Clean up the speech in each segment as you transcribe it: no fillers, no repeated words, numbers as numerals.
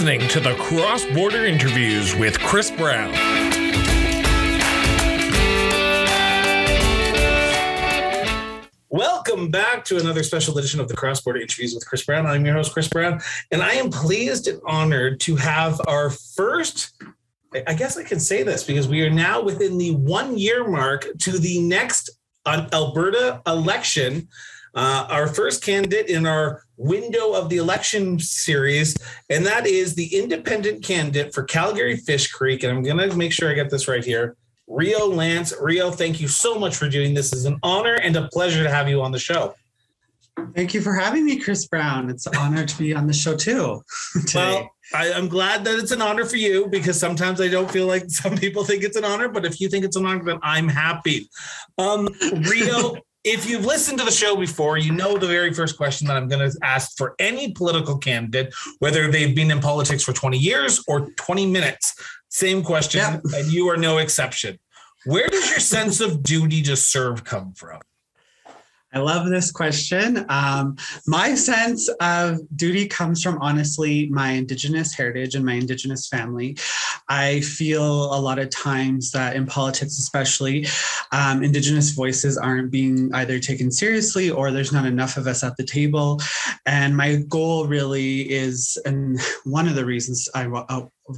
listening to the Cross Border Interviews with Chris Brown. Welcome back to another special edition of the Cross Border Interviews with Chris Brown. I'm your host, Chris Brown, and I am pleased and honored to have our first, I guess I can say this because we are now within the 1 year mark to the next Alberta election. Our first candidate in our window of the election series, and that is the independent candidate for Calgary Fish Creek. And I'm going to make sure I get this right here. Rio Lance. Rio, thank you so much for doing this. It's an honor and a pleasure to have you on the show. Thank you for having me, Chris Brown. It's an honor to be on the show too. Well, I'm glad that it's an honor for you because sometimes I don't feel like some people think it's an honor, but if you think it's an honor, then I'm happy. Rio, if you've listened to the show before, you know the very first question that I'm going to ask for any political candidate, whether they've been in politics for 20 years or 20 minutes. Same question, yeah. And you are no exception. Where does your sense of duty to serve come from? I love this question. My sense of duty comes from, honestly, my Indigenous heritage and my Indigenous family. I feel a lot of times that in politics, especially, Indigenous voices aren't being either taken seriously or there's not enough of us at the table. And my goal really is, and one of the reasons I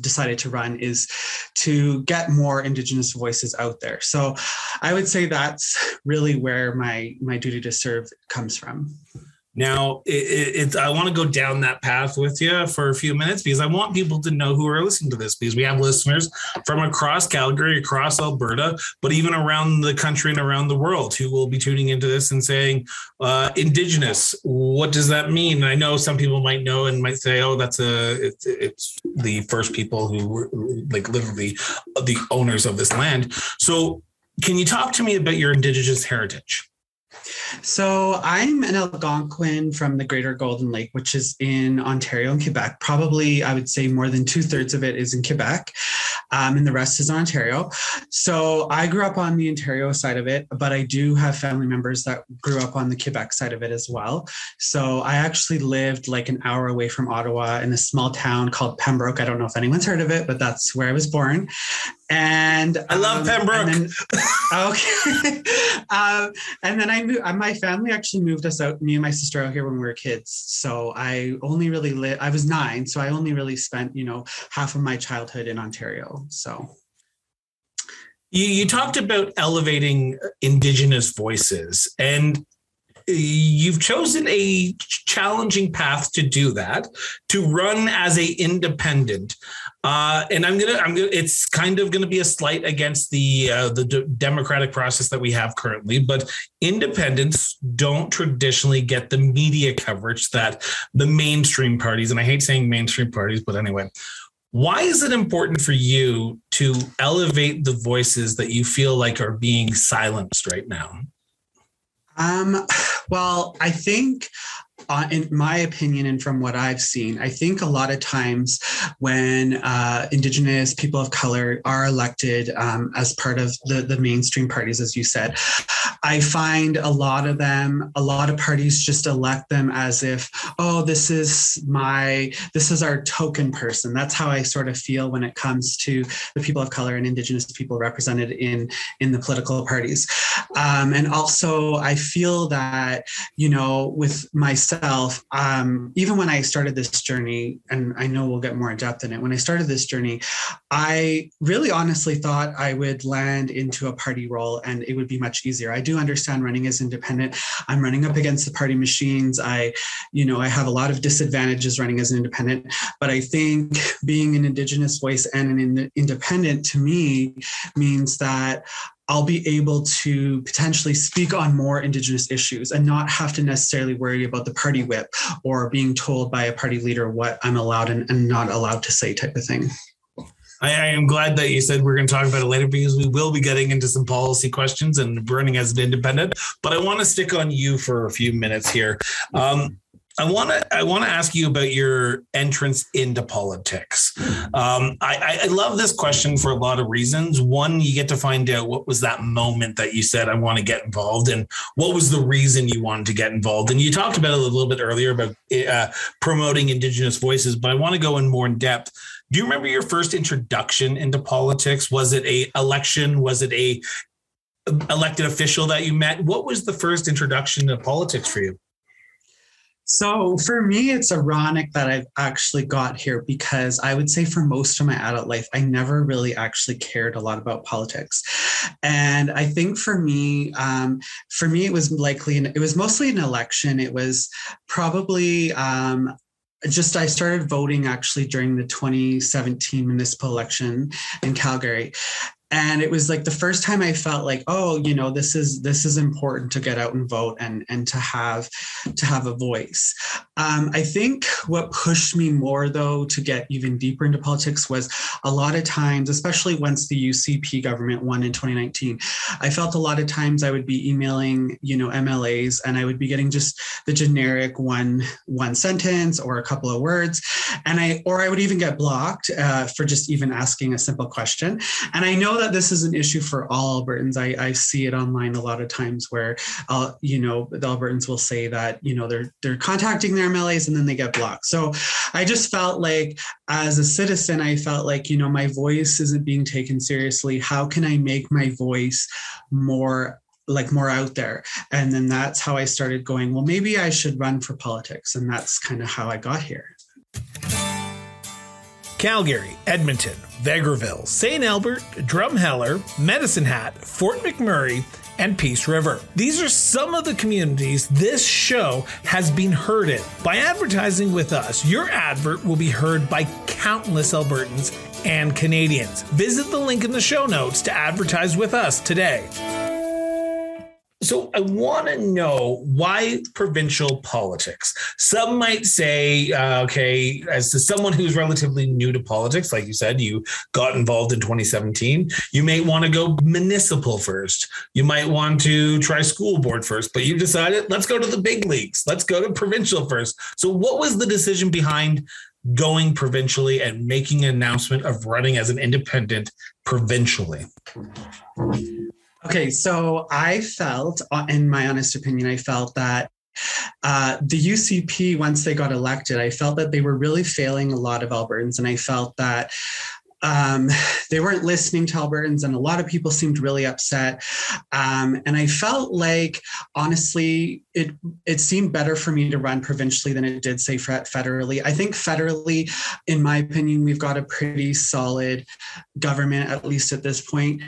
decided to run is to get more Indigenous voices out there. So I would say that's really where my duty to serve comes from. Now, I want to go down that path with you for a few minutes because I want people to know who are listening to this, because we have listeners from across Calgary, across Alberta, but even around the country and around the world who will be tuning into this and saying, Indigenous, what does that mean? And I know some people might know and might say, oh, it's the first people who were like literally the owners of this land. So can you talk to me about your Indigenous heritage? So I'm an Algonquin from the greater Golden Lake, which is in Ontario and Quebec. Probably, I would say more than 2/3 of it is in Quebec, and the rest is Ontario. So I grew up on the Ontario side of it, but I do have family members that grew up on the Quebec side of it as well. So I actually lived like an hour away from Ottawa in a small town called Pembroke. I don't know if anyone's heard of it, but that's where I was born. And I love Pembroke. And then I moved, my family actually moved us out, me and my sister out here when we were kids. So I was 9. So I only really spent, half of my childhood in Ontario. So. You talked about elevating Indigenous voices, and you've chosen a challenging path to do that, to run as a independent. And it's kind of going to be a slight against the democratic process that we have currently, but independents don't traditionally get the media coverage that the mainstream parties, and I hate saying mainstream parties, but anyway, why is it important for you to elevate the voices that you feel like are being silenced right now? Well, I think, in my opinion and from what I've seen, I think a lot of times when Indigenous people of color are elected as part of the mainstream parties, as you said, I find a lot of parties just elect them as if, oh, this is our token person. That's how I sort of feel when it comes to the people of color and Indigenous people represented in the political parties. And also I feel that, with myself, even when I started this journey, and I know we'll get more in depth in it, when I started this journey, I really honestly thought I would land into a party role and it would be much easier. I do understand running as independent. I'm running up against the party machines. I have a lot of disadvantages running as an independent, but I think being an Indigenous voice and an independent to me means that I'll be able to potentially speak on more Indigenous issues and not have to necessarily worry about the party whip or being told by a party leader what I'm allowed and not allowed to say type of thing. I am glad that you said we're going to talk about it later because we will be getting into some policy questions and burning as an independent, but I want to stick on you for a few minutes here. I want to ask you about your entrance into politics. I love this question for a lot of reasons. One, you get to find out what was that moment that you said, I want to get involved, and what was the reason you wanted to get involved? And you talked about it a little bit earlier about promoting Indigenous voices, but I want to go in more in depth. Do you remember your first introduction into politics? Was it an election? Was it an elected official that you met? What was the first introduction to politics for you? So for me, it's ironic that I've actually got here, because I would say for most of my adult life, I never really actually cared a lot about politics. And I think for me, it was mostly an election. It was probably I started voting actually during the 2017 municipal election in Calgary. And it was like the first time I felt like, oh, you know, this is important to get out and vote and to have a voice. I think what pushed me more, though, to get even deeper into politics was a lot of times, especially once the UCP government won in 2019, I felt a lot of times I would be emailing, you know, MLAs, and I would be getting just the generic one sentence or a couple of words. And I would even get blocked for just even asking a simple question. And I know that this is an issue for all Albertans. I see it online a lot of times where, you know, the Albertans will say that, you know, they're contacting their MLAs and then they get blocked. So I just felt like, as a citizen, I felt like, you know, my voice isn't being taken seriously. How can I make my voice more out there? And then that's how I started going, well, maybe I should run for politics. And that's kind of how I got here. Calgary, Edmonton, Vegreville, St. Albert, Drumheller, Medicine Hat, Fort McMurray, and Peace River. These are some of the communities this show has been heard in. By advertising with us, your advert will be heard by countless Albertans and Canadians. Visit the link in the show notes to advertise with us today. So I want to know why provincial politics. Some might say, okay, as to someone who's relatively new to politics, like you said, you got involved in 2017, you may want to go municipal first. You might want to try school board first, but you decided, let's go to the big leagues. Let's go to provincial first. So what was the decision behind going provincially and making an announcement of running as an independent provincially? Okay, so I felt, in my honest opinion, I felt that the UCP, once they got elected, I felt that they were really failing a lot of Albertans. And I felt that they weren't listening to Albertans, and a lot of people seemed really upset. And I felt like, honestly, it seemed better for me to run provincially than it did, say, federally. I think federally, in my opinion, we've got a pretty solid government, at least at this point,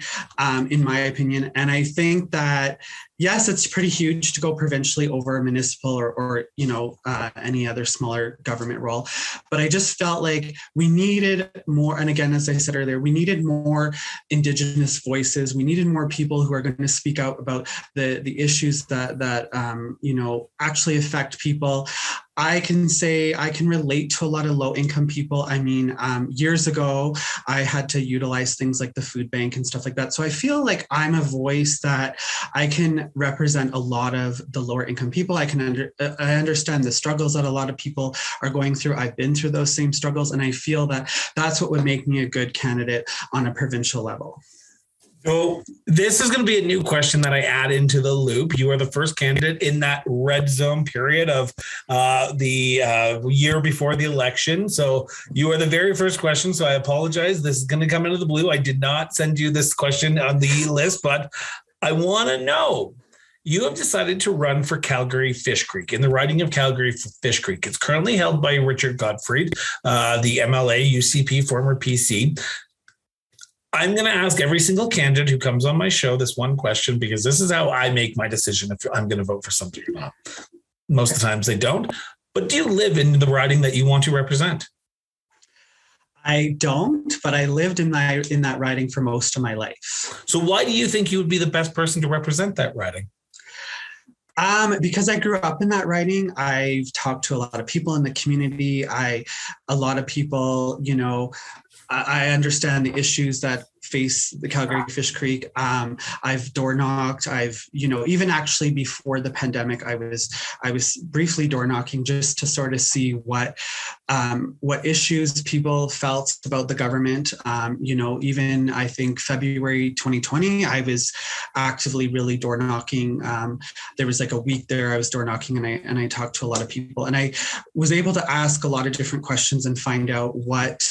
in my opinion. And I think that, yes, it's pretty huge to go provincially over a municipal or you know, any other smaller government role. But I just felt like we needed more. And again, as I said earlier, we needed more Indigenous voices. We needed more people who are going to speak out about the issues that you know, actually affect people. I can say I can relate to a lot of low-income people. I mean, years ago, I had to utilize things like the food bank and stuff like that. So I feel like I'm a voice that I can represent a lot of the lower-income people. I understand the struggles that a lot of people are going through. I've been through those same struggles, and I feel that that's what would make me a good candidate on a provincial level. So this is going to be a new question that I add into the loop. You are the first candidate in that red zone period of the year before the election. So you are the very first question. So I apologize. This is going to come into the blue. I did not send you this question on the list, but I want to know. You have decided to run for Calgary Fish Creek in the riding of Calgary Fish Creek. It's currently held by Richard Gottfried, the MLA, UCP, former PC. I'm going to ask every single candidate who comes on my show this one question, because this is how I make my decision if I'm going to vote for somebody or not. Most of the times they don't. But do you live in the riding that you want to represent? I don't, but I lived in that riding for most of my life. So why do you think you would be the best person to represent that riding? Because I grew up in that riding. I've talked to a lot of people in the community. A lot of people, you know, I understand the issues that face the Calgary Fish Creek. I've door knocked. I've, you know, even actually before the pandemic, I was briefly door knocking just to sort of see what issues people felt about the government. You know, even I think February 2020, I was actively really door knocking. There was like a week there I was door knocking, and I talked to a lot of people, and I was able to ask a lot of different questions and find out what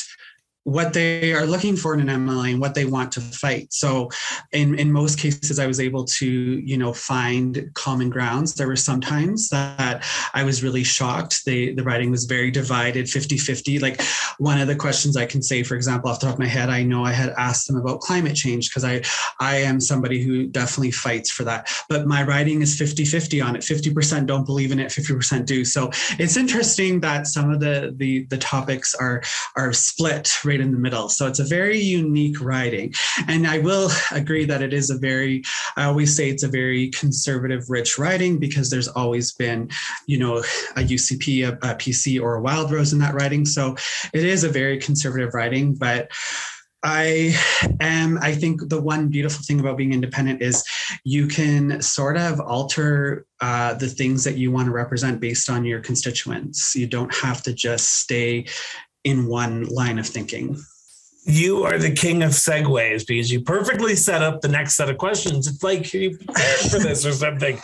they are looking for in an MLA and what they want to fight. So in most cases, I was able to, you know, find common grounds. There were some times that I was really shocked. The writing was very divided, 50-50. Like one of the questions I can say, for example, off the top of my head, I know I had asked them about climate change because I am somebody who definitely fights for that. But my writing is 50-50 on it. 50% don't believe in it, 50% do. So it's interesting that some of the topics are split right in the middle. So it's a very unique riding. And I will agree that it is I always say it's a very conservative rich riding because there's always been, you know, a UCP, a PC or a Wild Rose in that riding. So it is a very conservative riding, but I think the one beautiful thing about being independent is you can sort of alter the things that you want to represent based on your constituents. You don't have to just stay in one line of thinking. You are the king of segues because you perfectly set up the next set of questions. It's like you prepared for this or something.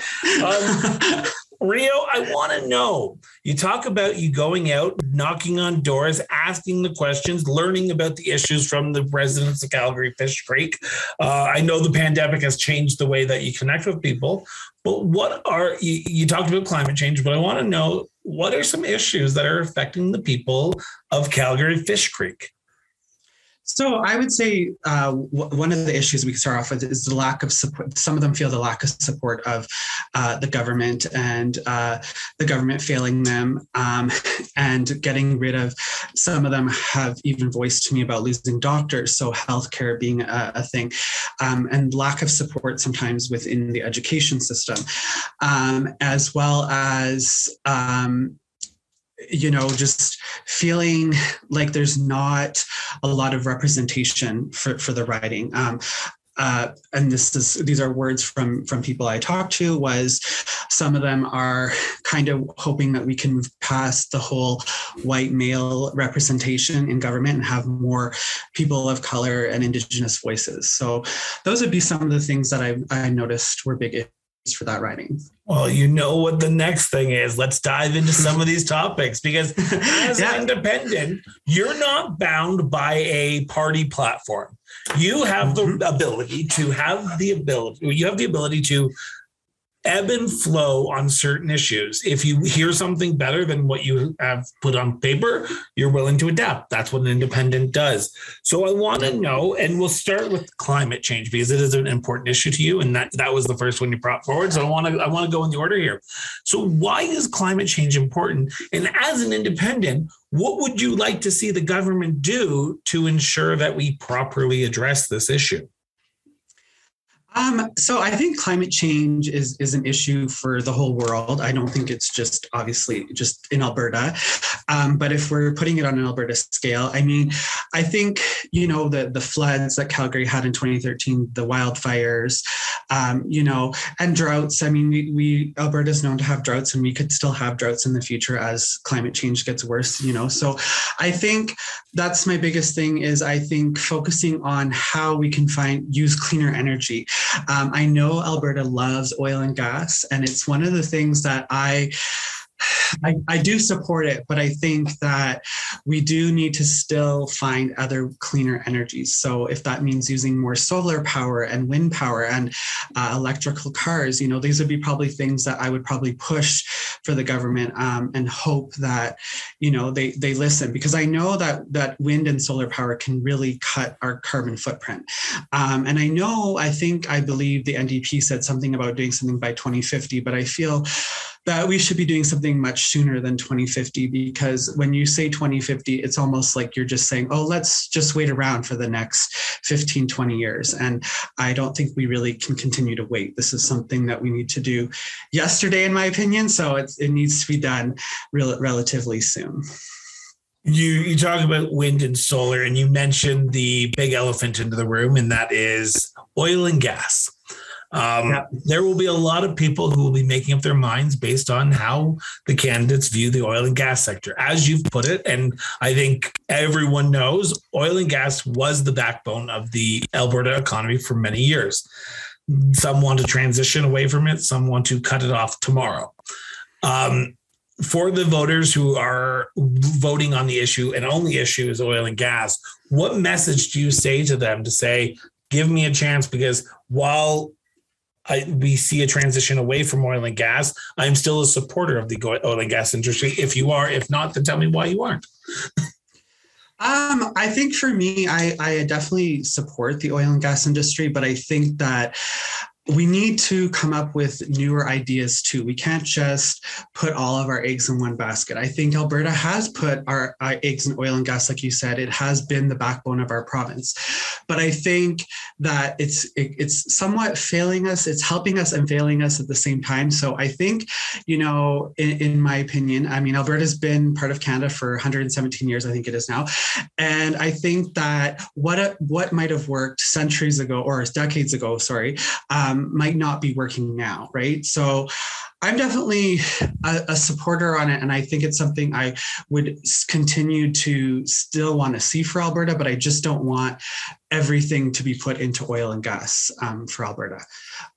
Rio, I want to know, you talk about you going out, knocking on doors, asking the questions, learning about the issues from the residents of Calgary Fish Creek. I know the pandemic has changed the way that you connect with people, but you talked about climate change, but I want to know, what are some issues that are affecting the people of Calgary Fish Creek? So I would say one of the issues we start off with is the lack of support. Some of them feel the lack of support of the government and the government failing them and getting rid of. Some of them have even voiced to me about losing doctors. So healthcare being a thing and lack of support sometimes within the education system, as well as you know, just feeling like there's not a lot of representation for the riding. And these are words from people I talked to, was some of them are kind of hoping that we can move past the whole white male representation in government and have more people of color and Indigenous voices. So those would be some of the things that I noticed were big issues for that writing. Well, you know what the next thing is. Let's dive into some of these topics because as an independent, you're not bound by a party platform. You have the ability to ebb and flow on certain issues. If you hear something better than what you have put on paper, you're willing to adapt. That's what an independent does. So I want to know, and we'll start with climate change because it is an important issue to you. And that was the first one you brought forward. So I want to go in the order here. So why is climate change important? And as an independent, what would you like to see the government do to ensure that we properly address this issue? So I think climate change is an issue for the whole world. I don't think it's just obviously just in Alberta. But if we're putting it on an Alberta scale, I mean, I think, you know, the floods that Calgary had in 2013, the wildfires, you know, and droughts. I mean, Alberta's known to have droughts, and we could still have droughts in the future as climate change gets worse, you know. So I think that's my biggest thing is I think focusing on how we can use cleaner energy. I know Alberta loves oil and gas, and it's one of the things that I do support it, but I think that we do need to still find other cleaner energies. So if that means using more solar power and wind power and electrical cars, you know, these would be probably things that I would probably push for the government and hope that, you know, they listen, because I know that wind and solar power can really cut our carbon footprint. And I believe the NDP said something about doing something by 2050, but I feel that we should be doing something much sooner than 2050, because when you say 2050, it's almost like you're just saying, oh, let's just wait around for the next 15, 20 years. And I don't think we really can continue to wait. This is something that we need to do yesterday, in my opinion. So it needs to be done relatively soon. You talk about wind and solar, and you mentioned the big elephant into the room, and that is oil and gas. There will be a lot of people who will be making up their minds based on how the candidates view the oil and gas sector. As you've put it, and I think everyone knows, oil and gas was the backbone of the Alberta economy for many years. Some want to transition away from it. Some want to cut it off tomorrow. For the voters who are voting on the issue and only issue is oil and gas, what message do you say to them to say, give me a chance? Because while we see a transition away from oil and gas, I'm still a supporter of the oil and gas industry. If you are, if not, then tell me why you aren't. I think for me, I definitely support the oil and gas industry, but I think that we need to come up with newer ideas too. We can't just put all of our eggs in one basket. I think Alberta has put our eggs in oil and gas, like you said. It has been the backbone of our province. But I think that it's somewhat failing us. It's helping us and failing us at the same time. So I think, you know, in my opinion, I mean, Alberta's been part of Canada for 117 years, I think it is now. And I think that what might have worked centuries ago or decades ago, might not be working now, right? So I'm definitely a supporter on it, and I think it's something I would continue to still want to see for Alberta, but I just don't want everything to be put into oil and gas for Alberta.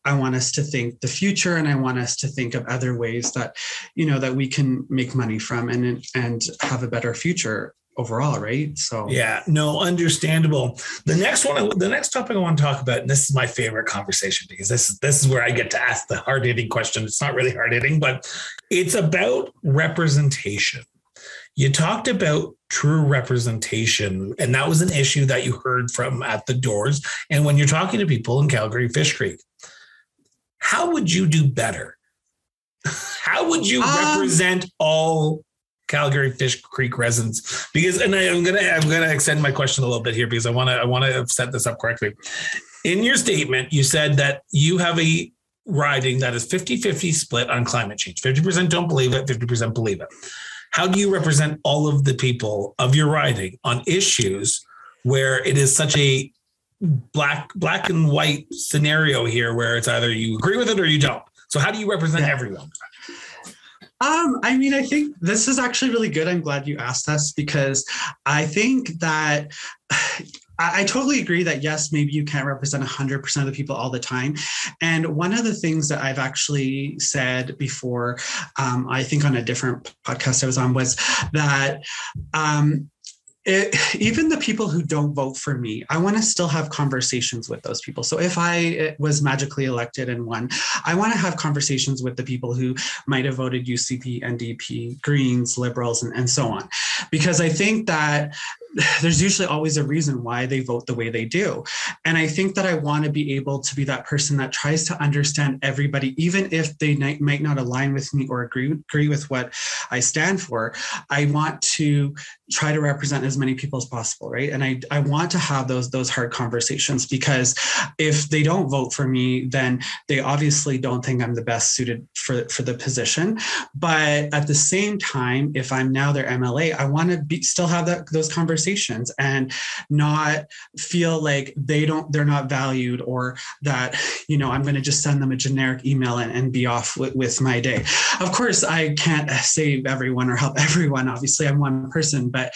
I want us to think the future, and I want us to think of other ways that, you know, that we can make money from and have a better future overall, right? So yeah, no, understandable. The next topic I want to talk about, and this is my favorite conversation because this is where I get to ask the hard-hitting question. It's not really hard-hitting, but it's about representation. You talked about true representation, and that was an issue that you heard from at the doors. And when you're talking to people in Calgary Fish Creek, how would you do better? How would you represent all Calgary Fish Creek residents? Because, and I'm gonna extend my question a little bit here because I wanna set this up correctly. In your statement, you said that you have a riding that is 50-50 split on climate change. 50% don't believe it, 50% believe it. How do you represent all of the people of your riding on issues where it is such a black and white scenario here, where it's either you agree with it or you don't? So how do you represent everyone? I mean, I think this is actually really good. I'm glad you asked us because I think that I totally agree that, yes, maybe you can't represent 100% of the people all the time. And one of the things that I've actually said before, I think on a different podcast I was on, was that even the people who don't vote for me, I want to still have conversations with those people. So if I was magically elected and won, I want to have conversations with the people who might have voted UCP, NDP, Greens, Liberals, and so on. Because I think that there's usually always a reason why they vote the way they do. And I think that I want to be able to be that person that tries to understand everybody, even if they might not align with me or agree with what I stand for. I want to try to represent as many people as possible, right? And I want to have those hard conversations, because if they don't vote for me, then they obviously don't think I'm the best suited for the position. But at the same time, if I'm now their MLA, I want to still have those conversations and not feel like they're not valued, or that, you know, I'm going to just send them a generic email and be off with my day. Of course, I can't save everyone or help everyone. Obviously, I'm one person, but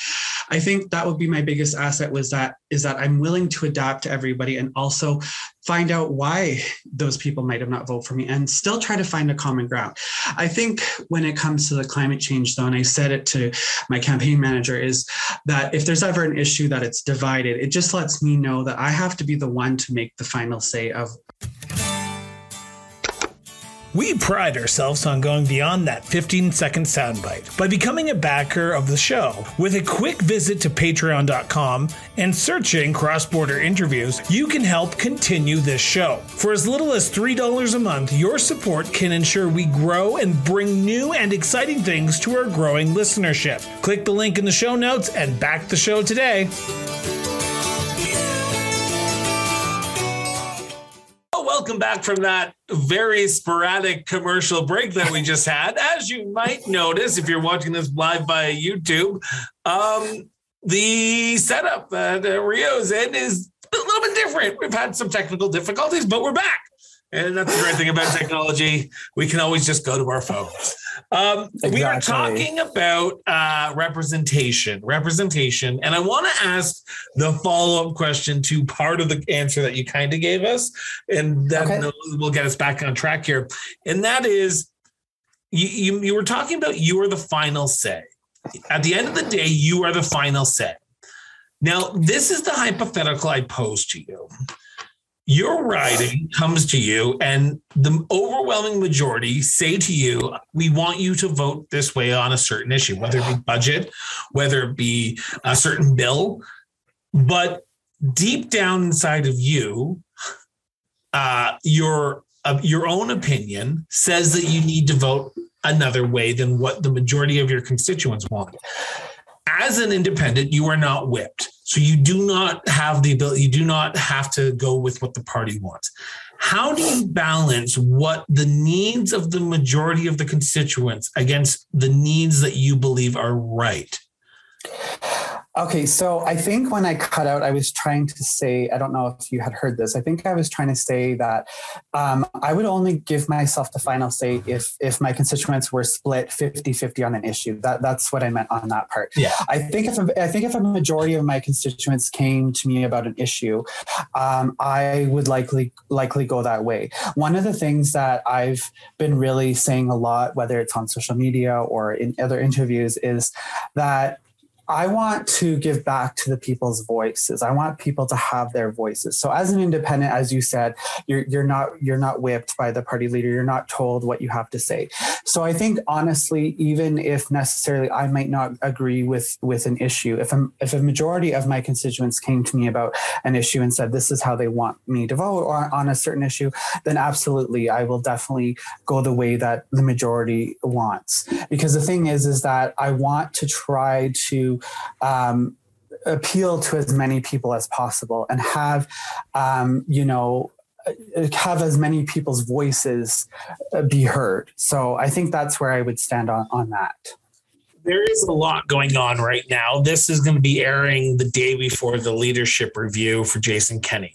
I think that would be my biggest asset is that I'm willing to adapt to everybody and also find out why those people might have not voted for me and still try to find a common ground. I think when it comes to the climate change, though, and I said it to my campaign manager, is that if there's ever an issue that it's divided, it just lets me know that I have to be the one to make the final say of. We pride ourselves on going beyond that 15-second soundbite by becoming a backer of the show. With a quick visit to patreon.com and searching Cross-Border Interviews, you can help continue this show. For as little as $3 a month, your support can ensure we grow and bring new and exciting things to our growing listenership. Click the link in the show notes and back the show today. Welcome back from that very sporadic commercial break that we just had, as you might notice if you're watching this live via YouTube, the setup that Rio's in is a little bit different. We've had some technical difficulties, but we're back. And that's the great thing about technology. We can always just go to our phones. Exactly. We are talking about representation. And I want to ask the follow-up question to part of the answer that you kind of gave us. And that will get us back on track here. And that is, you were talking about you are the final say. At the end of the day, you are the final say. Now, this is the hypothetical I pose to you. Your riding comes to you and the overwhelming majority say to you, we want you to vote this way on a certain issue, whether it be budget, whether it be a certain bill. But deep down inside of you, your own opinion says that you need to vote another way than what the majority of your constituents want. As an independent, you are not whipped. So you do not have the ability, you do not have to go with what the party wants. How do you balance what the needs of the majority of the constituents against the needs that you believe are right? Okay, so I think when I cut out, I was trying to say, I don't know if you had heard this. I think I was trying to say that I would only give myself the final say if my constituents were split 50-50 on an issue. That's what I meant on that part. Yeah. I think if a majority of my constituents came to me about an issue, I would likely go that way. One of the things that I've been really saying a lot, whether it's on social media or in other interviews, is that I want to give back to the people's voices. I want people to have their voices. So as an independent, as you said, you're not whipped by the party leader. You're not told what you have to say. So I think honestly, even if necessarily I might not agree with an issue, if a majority of my constituents came to me about an issue and said, this is how they want me to vote on a certain issue, then absolutely, I will definitely go the way that the majority wants. Because the thing is that I want to try to appeal to as many people as possible and have as many people's voices be heard. So I think that's where I would stand on that. There is a lot going on right now. This is going to be airing the day before the leadership review for Jason Kenney.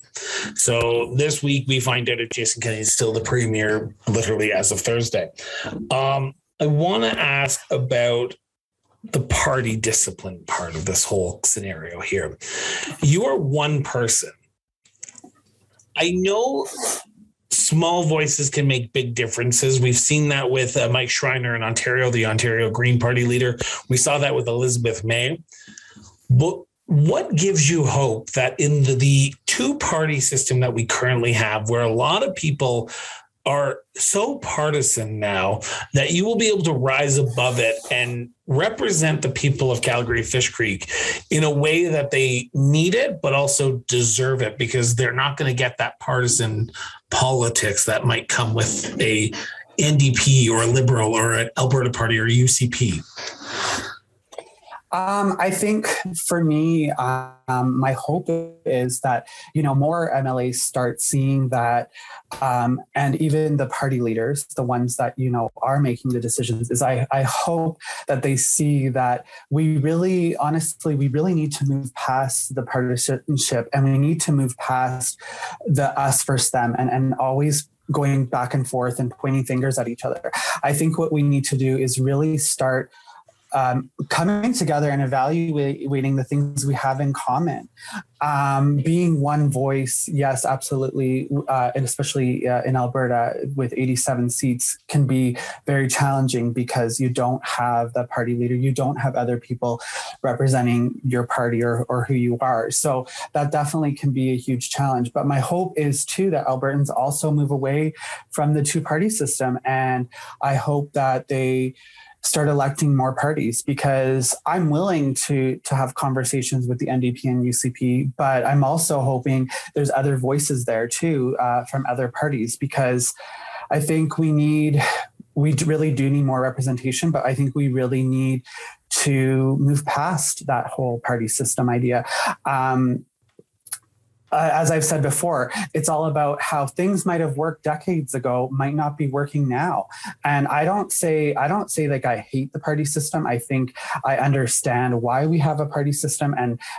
So this week we find out if Jason Kenney is still the premier, literally as of Thursday. I want to ask about the party discipline part of this whole scenario here. You are one person. I know small voices can make big differences. We've seen that with Mike Schreiner in Ontario, the Ontario Green Party leader. We saw that with Elizabeth May. But what gives you hope that in the two-party system that we currently have, where a lot of people are so partisan now, that you will be able to rise above it and represent the people of Calgary Fish Creek in a way that they need it, but also deserve it, because they're not going to get that partisan politics that might come with a NDP or a Liberal or an Alberta Party or a UCP? I think for me, my hope is that, more MLAs start seeing that, and even the party leaders, the ones that, are making the decisions, is I hope that they see that we really need to move past the partisanship, and we need to move past the us versus them and always going back and forth and pointing fingers at each other. I think what we need to do is really start coming together and evaluating the things we have in common, being one voice. Yes, absolutely. And especially in Alberta with 87 seats can be very challenging, because you don't have the party leader, you don't have other people representing your party or who you are. So that definitely can be a huge challenge. But my hope is too that Albertans also move away from the two-party system, and I hope that they start electing more parties, because I'm willing to have conversations with the NDP and UCP, but I'm also hoping there's other voices there too, from other parties, because I think we really do need more representation, but I think we really need to move past that whole party system idea. as I've said before, it's all about how things might have worked decades ago might not be working now. And I don't say like I hate the party system. I think I understand why we have a party system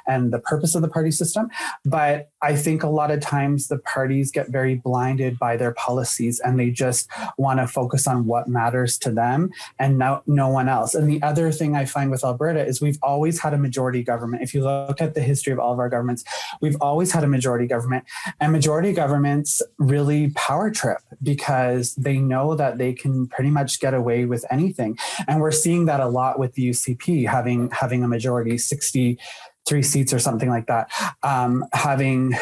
and the purpose of the party system. But I think a lot of times the parties get very blinded by their policies and they just want to focus on what matters to them and no one else. And the other thing I find with Alberta is we've always had a majority government. If you look at the history of all of our governments, we've always had a majority government, and majority governments really power trip because they know that they can pretty much get away with anything. And we're seeing that a lot with the UCP having a majority, 63 seats or something like that, having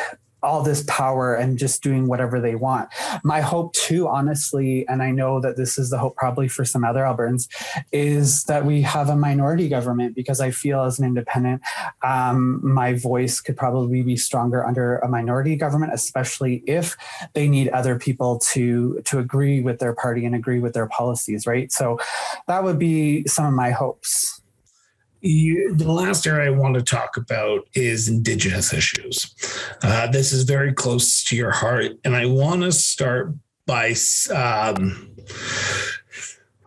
all this power and just doing whatever they want. My hope too, honestly, and I know that this is the hope probably for some other Albertans, is that we have a minority government, because I feel as an independent, my voice could probably be stronger under a minority government, especially if they need other people to agree with their party and agree with their policies, right? So that would be some of my hopes. The last area I want to talk about is Indigenous issues. This is very close to your heart, and I want to start by, I'm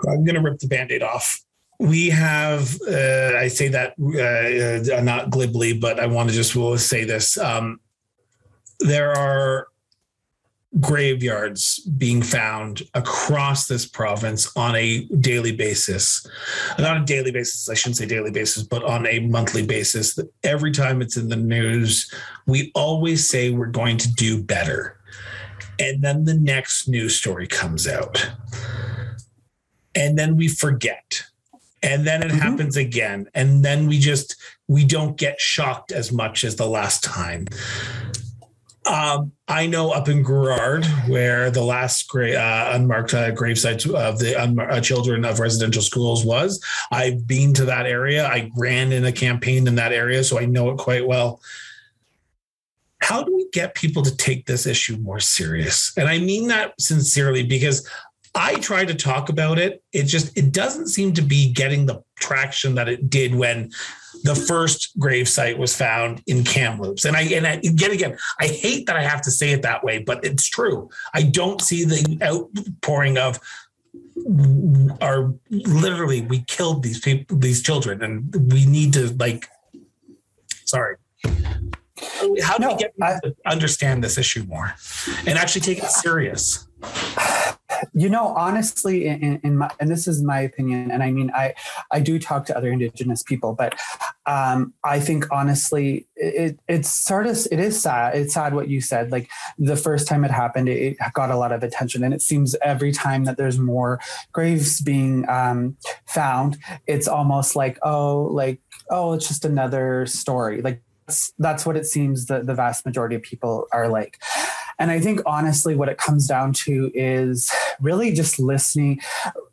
going to rip the Band-Aid off. We have, I say that not glibly, but I want to just say this. There are graveyards being found across this province on a daily basis. Not a daily basis, I shouldn't say daily basis, but on a monthly basis. Every time it's in the news, we always say we're going to do better. And then the next news story comes out. And then we forget. And then it happens again. And then we don't get shocked as much as the last time. I know up in Girard, where the last unmarked gravesites of the children of residential schools was, I've been to that area. I ran in a campaign in that area, so I know it quite well. How do we get people to take this issue more serious? And I mean that sincerely, because I try to talk about it. It doesn't seem to be getting the traction that it did when the first gravesite was found in Kamloops. And I, yet again, I hate that I have to say it that way, but it's true. I don't see the outpouring of literally, we killed these people, these children, and we need to sorry. How do we get people to understand this issue more and actually take it serious? You know, honestly, and this is my opinion, and I mean, I do talk to other Indigenous people, but I think honestly, it is sad. It's sad what you said. Like the first time it happened, it got a lot of attention, and it seems every time that there's more graves being found, it's almost like it's just another story. Like that's what it seems the vast majority of people are like. And I think honestly, what it comes down to is really just listening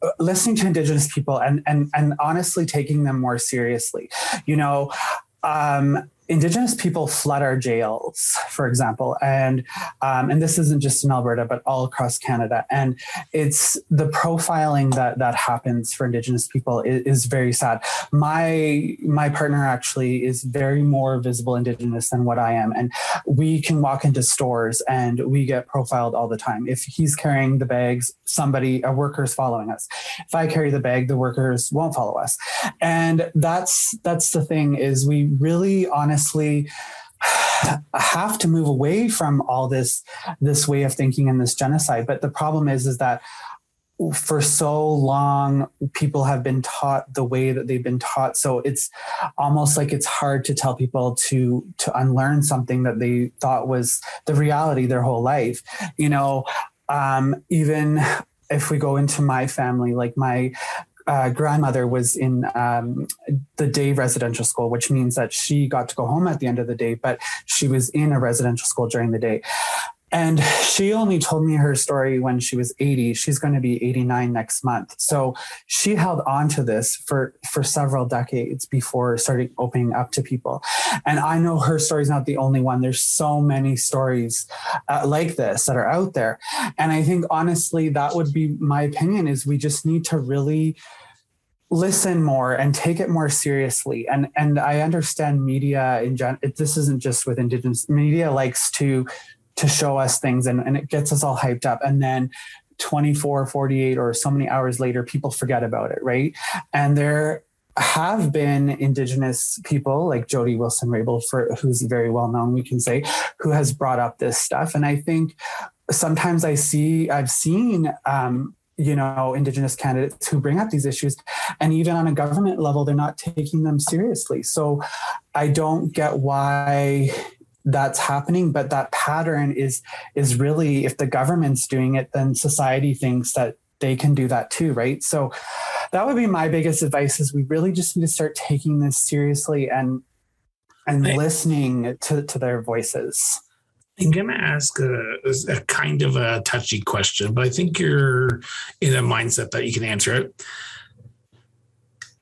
to Indigenous people and honestly taking them more seriously. You know, Indigenous people flood our jails, for example, and this isn't just in Alberta, but all across Canada. And it's the profiling that happens for Indigenous people is very sad. My partner actually is very more visible Indigenous than what I am, and we can walk into stores and we get profiled all the time. If he's carrying the bags, a worker's following us. If I carry the bag, the workers won't follow us. And that's the thing, is we really honestly have to move away from all this way of thinking and this genocide. But the problem is that for so long, people have been taught the way that they've been taught. So it's almost like it's hard to tell people to unlearn something that they thought was the reality their whole life. You know, even if we go into my family, like my grandmother was in the day residential school, which means that she got to go home at the end of the day, but she was in a residential school during the day. And she only told me her story when she was 80. She's going to be 89 next month. So she held on to this for several decades before starting opening up to people. And I know her story's not the only one. There's so many stories like this that are out there. And I think honestly, that would be my opinion, is we just need to really listen more and take it more seriously. And I understand media in general, this isn't just with Indigenous, media likes to show us things and it gets us all hyped up. And then 24, 48 or so many hours later, people forget about it, right? And there have been Indigenous people like Jody Wilson-Raybould, who's very well known, we can say, who has brought up this stuff. And I think sometimes I've seen, you know, Indigenous candidates who bring up these issues, and even on a government level, they're not taking them seriously. So I don't get why that's happening, but that pattern is really, if the government's doing it, then society thinks that they can do that too, right? So that would be my biggest advice, is we really just need to start taking this seriously and listening to their voices. I'm going to ask a kind of a touchy question, but I think you're in a mindset that you can answer it.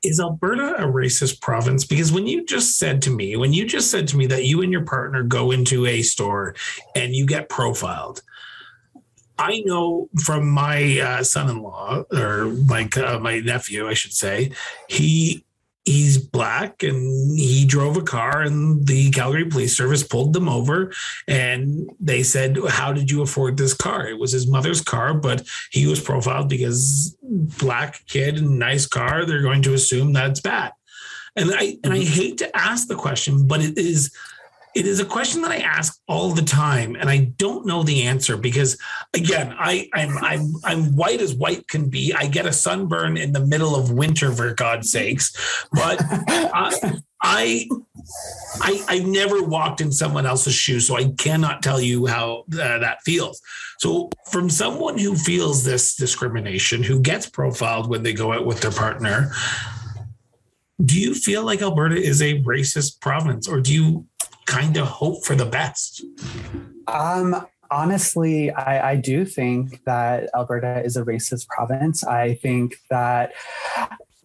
Is Alberta a racist province? Because when you just said to me that you and your partner go into a store and you get profiled, I know from my son-in-law, or my nephew, I should say, he's Black, and he drove a car, and the Calgary Police Service pulled them over, and they said, how did you afford this car? It was his mother's car, but he was profiled because Black kid and nice car, they're going to assume that's bad. And I hate to ask the question, but it is a question that I ask all the time, and I don't know the answer because, again, I'm white as white can be. I get a sunburn in the middle of winter, for God's sakes, but I've never walked in someone else's shoes, so I cannot tell you how that feels. So, from someone who feels this discrimination, who gets profiled when they go out with their partner, do you feel like Alberta is a racist province, or do you kind of hope for the best? Honestly, I do think that Alberta is a racist province. I think that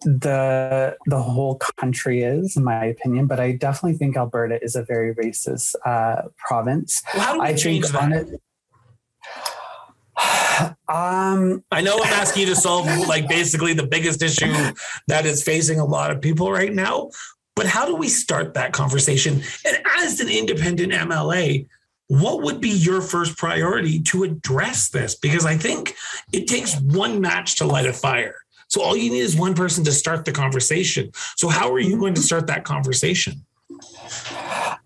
the whole country is, in my opinion, but I definitely think Alberta is a very racist province. Well, how do we change that? I know I'm asking you to solve basically the biggest issue that is facing a lot of people right now, but how do we start that conversation? And as an independent MLA, what would be your first priority to address this? Because I think it takes one match to light a fire. So all you need is one person to start the conversation. So how are you going to start that conversation?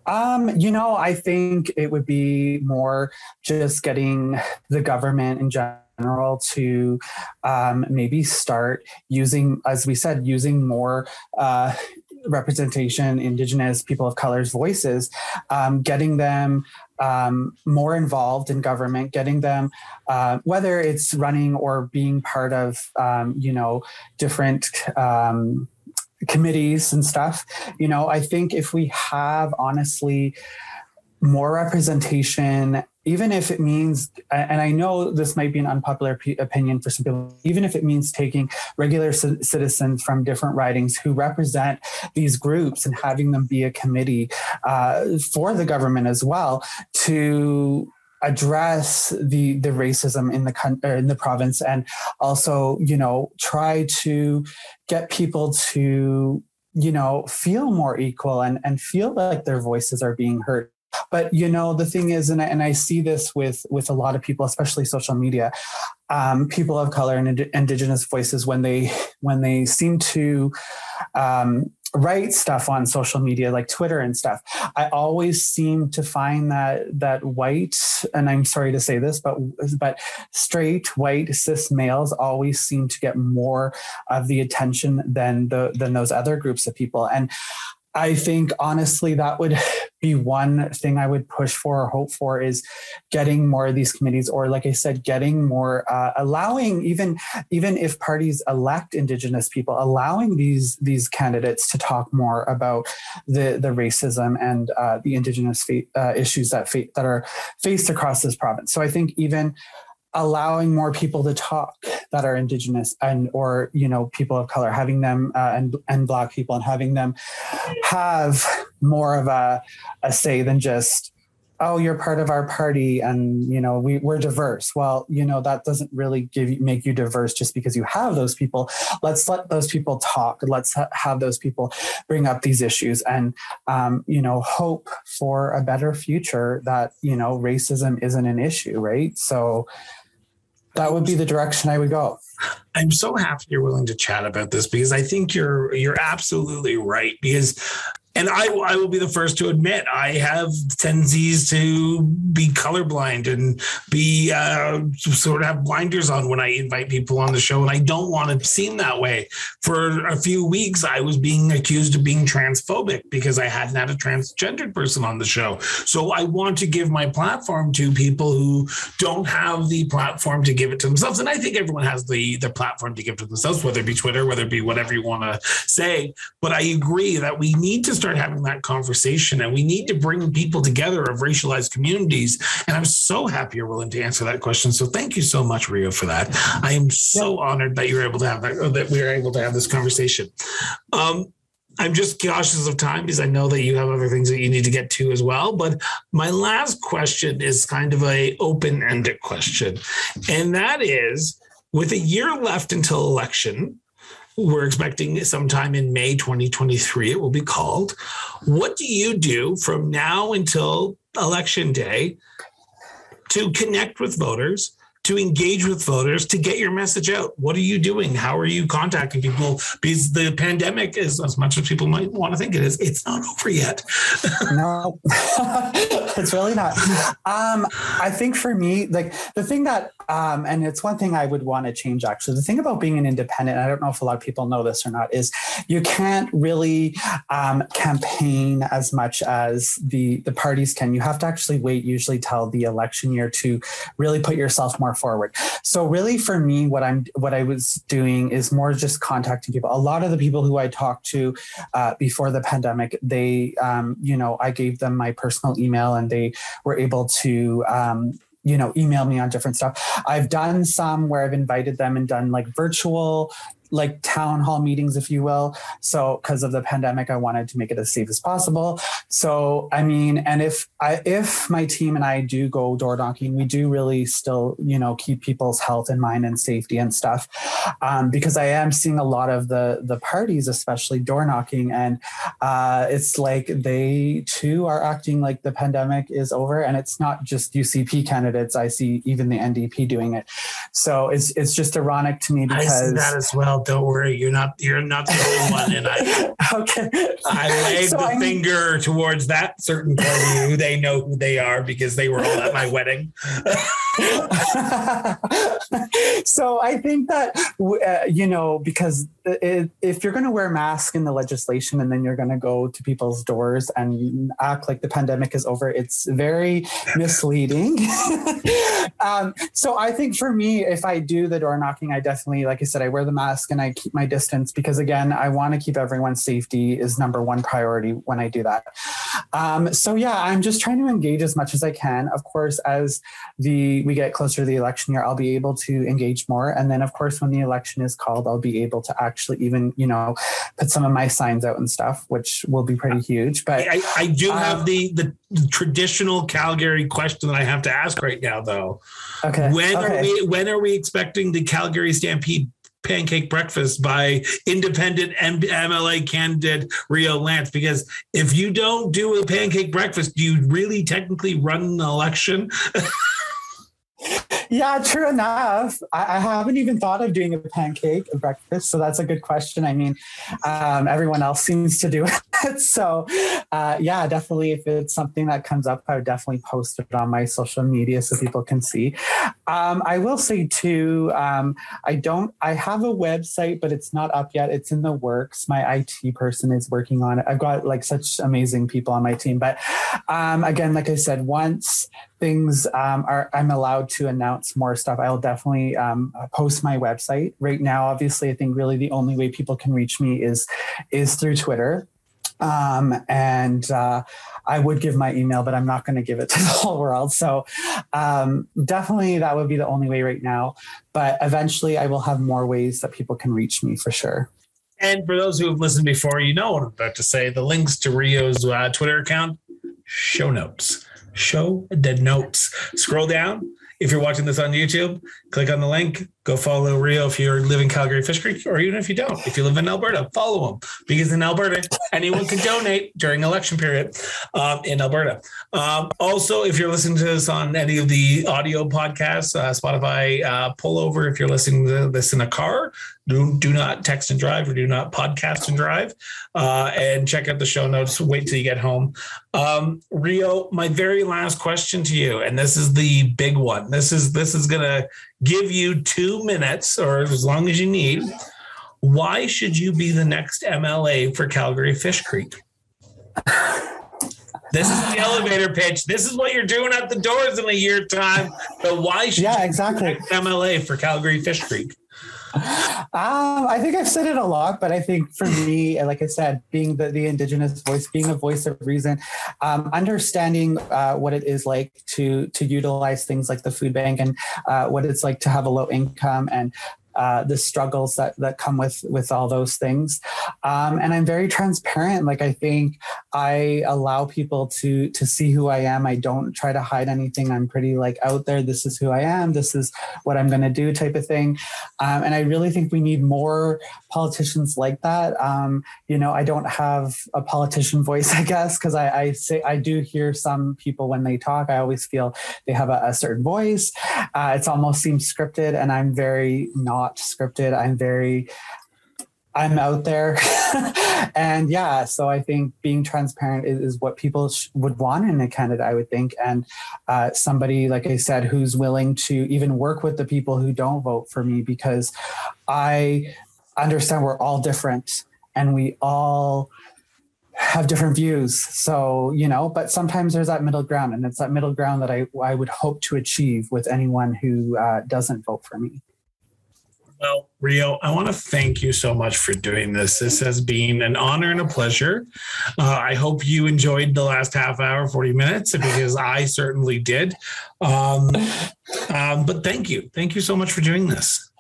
I think it would be more just getting the government in general to maybe start using, as we said, using more representation, Indigenous, people of color's voices, getting them more involved in government, getting them, whether it's running or being part of, different committees and stuff. You know, I think if we have, honestly, more representation, even if it means, and I know this might be an unpopular opinion for some people, even if it means taking regular citizens from different ridings who represent these groups and having them be a committee for the government as well to address the racism in the province, and also, try to get people to, feel more equal and feel like their voices are being heard. But, the thing is, and I see this with a lot of people, especially social media, people of color and Indigenous voices, when they seem to write stuff on social media, like Twitter and stuff, I always seem to find that white, and I'm sorry to say this, but straight white cis males always seem to get more of the attention than those other groups of people. And I think, honestly, that would be one thing I would push for or hope for, is getting more of these committees, or, like I said, getting more, allowing, even if parties elect Indigenous people, allowing these candidates to talk more about the racism and the Indigenous issues that are faced across this province. So I think even allowing more people to talk that are Indigenous or people of color, having them and Black people, and having them have more of a say than just oh, you're part of our party and, you know, we're diverse. Well, you know, that doesn't really make you diverse just because you have those people. Let's let those people talk. Let's have those people bring up these issues and, you know, hope for a better future that, you know, racism isn't an issue, right? So that would be the direction I would go. I'm so happy you're willing to chat about this because I think you're absolutely right because and I will be the first to admit I have tendencies to be colorblind and be sort of have blinders on when I invite people on the show. And I don't want to seem that way. For a few weeks, I was being accused of being transphobic because I hadn't had a transgendered person on the show. So I want to give my platform to people who don't have the platform to give it to themselves. And I think everyone has the platform to give to themselves, whether it be Twitter, whether it be whatever you want to say. But I agree that we need to start having that conversation and we need to bring people together of racialized communities. And I'm so happy you're willing to answer that question. So thank you so much, Rio, for that. I am so honored that you're able to have that, or that we are able to have this conversation. I'm just cautious of time because I know that you have other things that you need to get to as well. But my last question is kind of a open-ended question. And that is, with a year left until election, we're expecting sometime in May 2023, it will be called. What do you do from now until election day to connect with voters, to engage with voters, to get your message out? What are you doing? How are you contacting people? Because the pandemic is, as much as people might want to think it is, it's not over yet. No, it's really not. I think for me, like the thing that, and it's one thing I would want to change, actually. The thing about being an independent, I don't know if a lot of people know this or not, is you can't really campaign as much as the parties can. You have to actually wait usually till the election year to really put yourself more forward. So really for me, what I was doing is more just contacting people. A lot of the people who I talked to before the pandemic, they, you know, I gave them my personal email and they were able to, you know, email me on different stuff. I've done some where I've invited them and done like virtual, like town hall meetings, if you will. So because of the pandemic, I wanted to make it as safe as possible. So, I mean, and if my team and I do go door knocking, we do really still, you know, keep people's health in mind and safety and stuff. Because I am seeing a lot of the parties, especially door knocking. And it's like they too are acting like the pandemic is over. And it's not just UCP candidates. I see even the NDP doing it. So it's just ironic to me because I see that as well. Don't worry, you're not the only one. And I laid the finger towards that certain party who they know who they are because they were all at my wedding. So I think that, you know, because if you're going to wear a mask in the legislation and then you're going to go to people's doors and act like the pandemic is over, it's very misleading. So I think for me, if I do the door knocking, I definitely, like I said, I wear the mask and I keep my distance because, again, I want to keep everyone's safety is number one priority when I do that. So, yeah, I'm just trying to engage as much as I can. Of course, as we get closer to the election year, I'll be able to engage more. And then, of course, when the election is called, I'll be able to actually even, you know, put some of my signs out and stuff, which will be pretty huge. But I do have the traditional Calgary question that I have to ask right now, though. Okay. When are we expecting the Calgary Stampede pancake breakfast by independent MLA candidate Rio Lance? Because if you don't do a pancake breakfast, do you really technically run an election? Yeah, true enough. I haven't even thought of doing a pancake breakfast. So that's a good question. I mean, everyone else seems to do it. So yeah, definitely if it's something that comes up, I would definitely post it on my social media so people can see. I will say too, I have a website, but it's not up yet. It's in the works. My IT person is working on it. I've got like such amazing people on my team. But again, like I said, once things I'm allowed to announce more stuff, I'll definitely post my website. Right now, obviously, I think really the only way people can reach me is through Twitter. And I would give my email, but I'm not going to give it to the whole world. So definitely that would be the only way right now. But eventually I will have more ways that people can reach me for sure. And for those who have listened before, you know what I'm about to say. The links to Rio's Twitter account, show notes. show denotes. Scroll down. If you're watching this on YouTube, click on the link. Go follow Rio if you live in Calgary Fish Creek, or even if you don't. If you live in Alberta, follow him. Because in Alberta, anyone can donate during election period in Alberta. Also, if you're listening to this on any of the audio podcasts, Spotify, pull over. If you're listening to this in a car, do not text and drive, or do not podcast and drive. And check out the show notes. Wait till you get home. Rio, my very last question to you, and this is the big one. This is going to give you 2 minutes, or as long as you need. Why should you be the next MLA for Calgary Fish Creek? This is the elevator pitch. This is what you're doing at the doors in a year's time. But why should you be the next MLA for Calgary Fish Creek? I think I've said it a lot, but I think for me, like I said, being the Indigenous voice, being a voice of reason, understanding what it is like to utilize things like the food bank, and what it's like to have a low income, and the struggles that come with all those things. And I'm very transparent. Like, I think I allow people to see who I am. I don't try to hide anything. I'm pretty out there. This is who I am. This is what I'm going to do, type of thing. And I really think we need more politicians like that. I don't have a politician voice, I guess, because I say, I do hear some people when they talk, I always feel they have a certain voice. It's almost seems scripted, and I'm very not scripted. I'm out there. And yeah, so I think being transparent is what people would want in a candidate, I would think. And somebody, like I said, who's willing to even work with the people who don't vote for me, because I understand we're all different and we all have different views. So, but sometimes there's that middle ground, and it's that middle ground that I would hope to achieve with anyone who doesn't vote for me. Well, Rio, I want to thank you so much for doing this. This has been an honor and a pleasure. I hope you enjoyed the last half hour, 40 minutes, because I certainly did. But thank you. Thank you so much for doing this.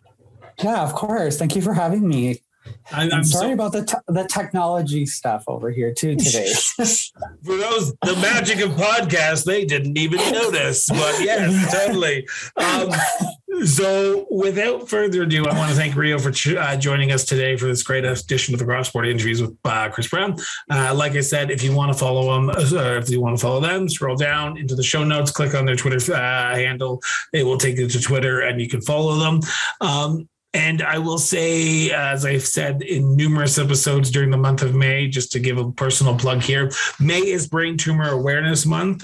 Yeah, of course. Thank you for having me. I'm sorry about the technology stuff over here too today. For those, the magic of podcasts, they didn't even notice. But yes, totally. So without further ado, I want to thank Rio for joining us today for this great edition of the Crossboard Interviews with Chris Brown. Like I said, if you want to follow him, or if you want to follow them, scroll down into the show notes, click on their Twitter handle. It will take you to Twitter, and you can follow them. And I will say, as I've said in numerous episodes during the month of May, just to give a personal plug here, May is Brain Tumor Awareness Month.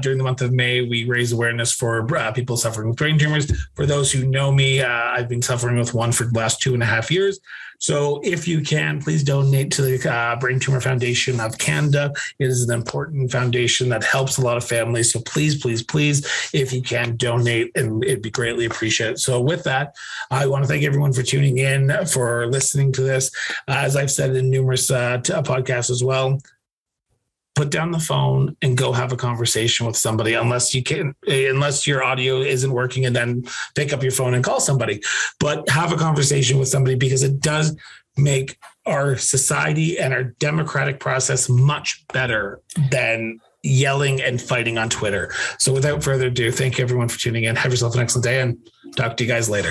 During the month of May, we raise awareness for people suffering with brain tumors. For those who know me, I've been suffering with one for the last 2.5 years. So if you can, please donate to the Brain Tumor Foundation of Canada. It is an important foundation that helps a lot of families. So please, please, please, if you can donate, and it'd be greatly appreciated. So with that, I want to thank everyone for tuning in, for listening to this. As I've said in numerous podcasts as well, put down the phone and go have a conversation with somebody, unless your audio isn't working, and then pick up your phone and call somebody, but have a conversation with somebody, because it does make our society and our democratic process much better than yelling and fighting on Twitter. So without further ado, thank you everyone for tuning in. Have yourself an excellent day, and talk to you guys later.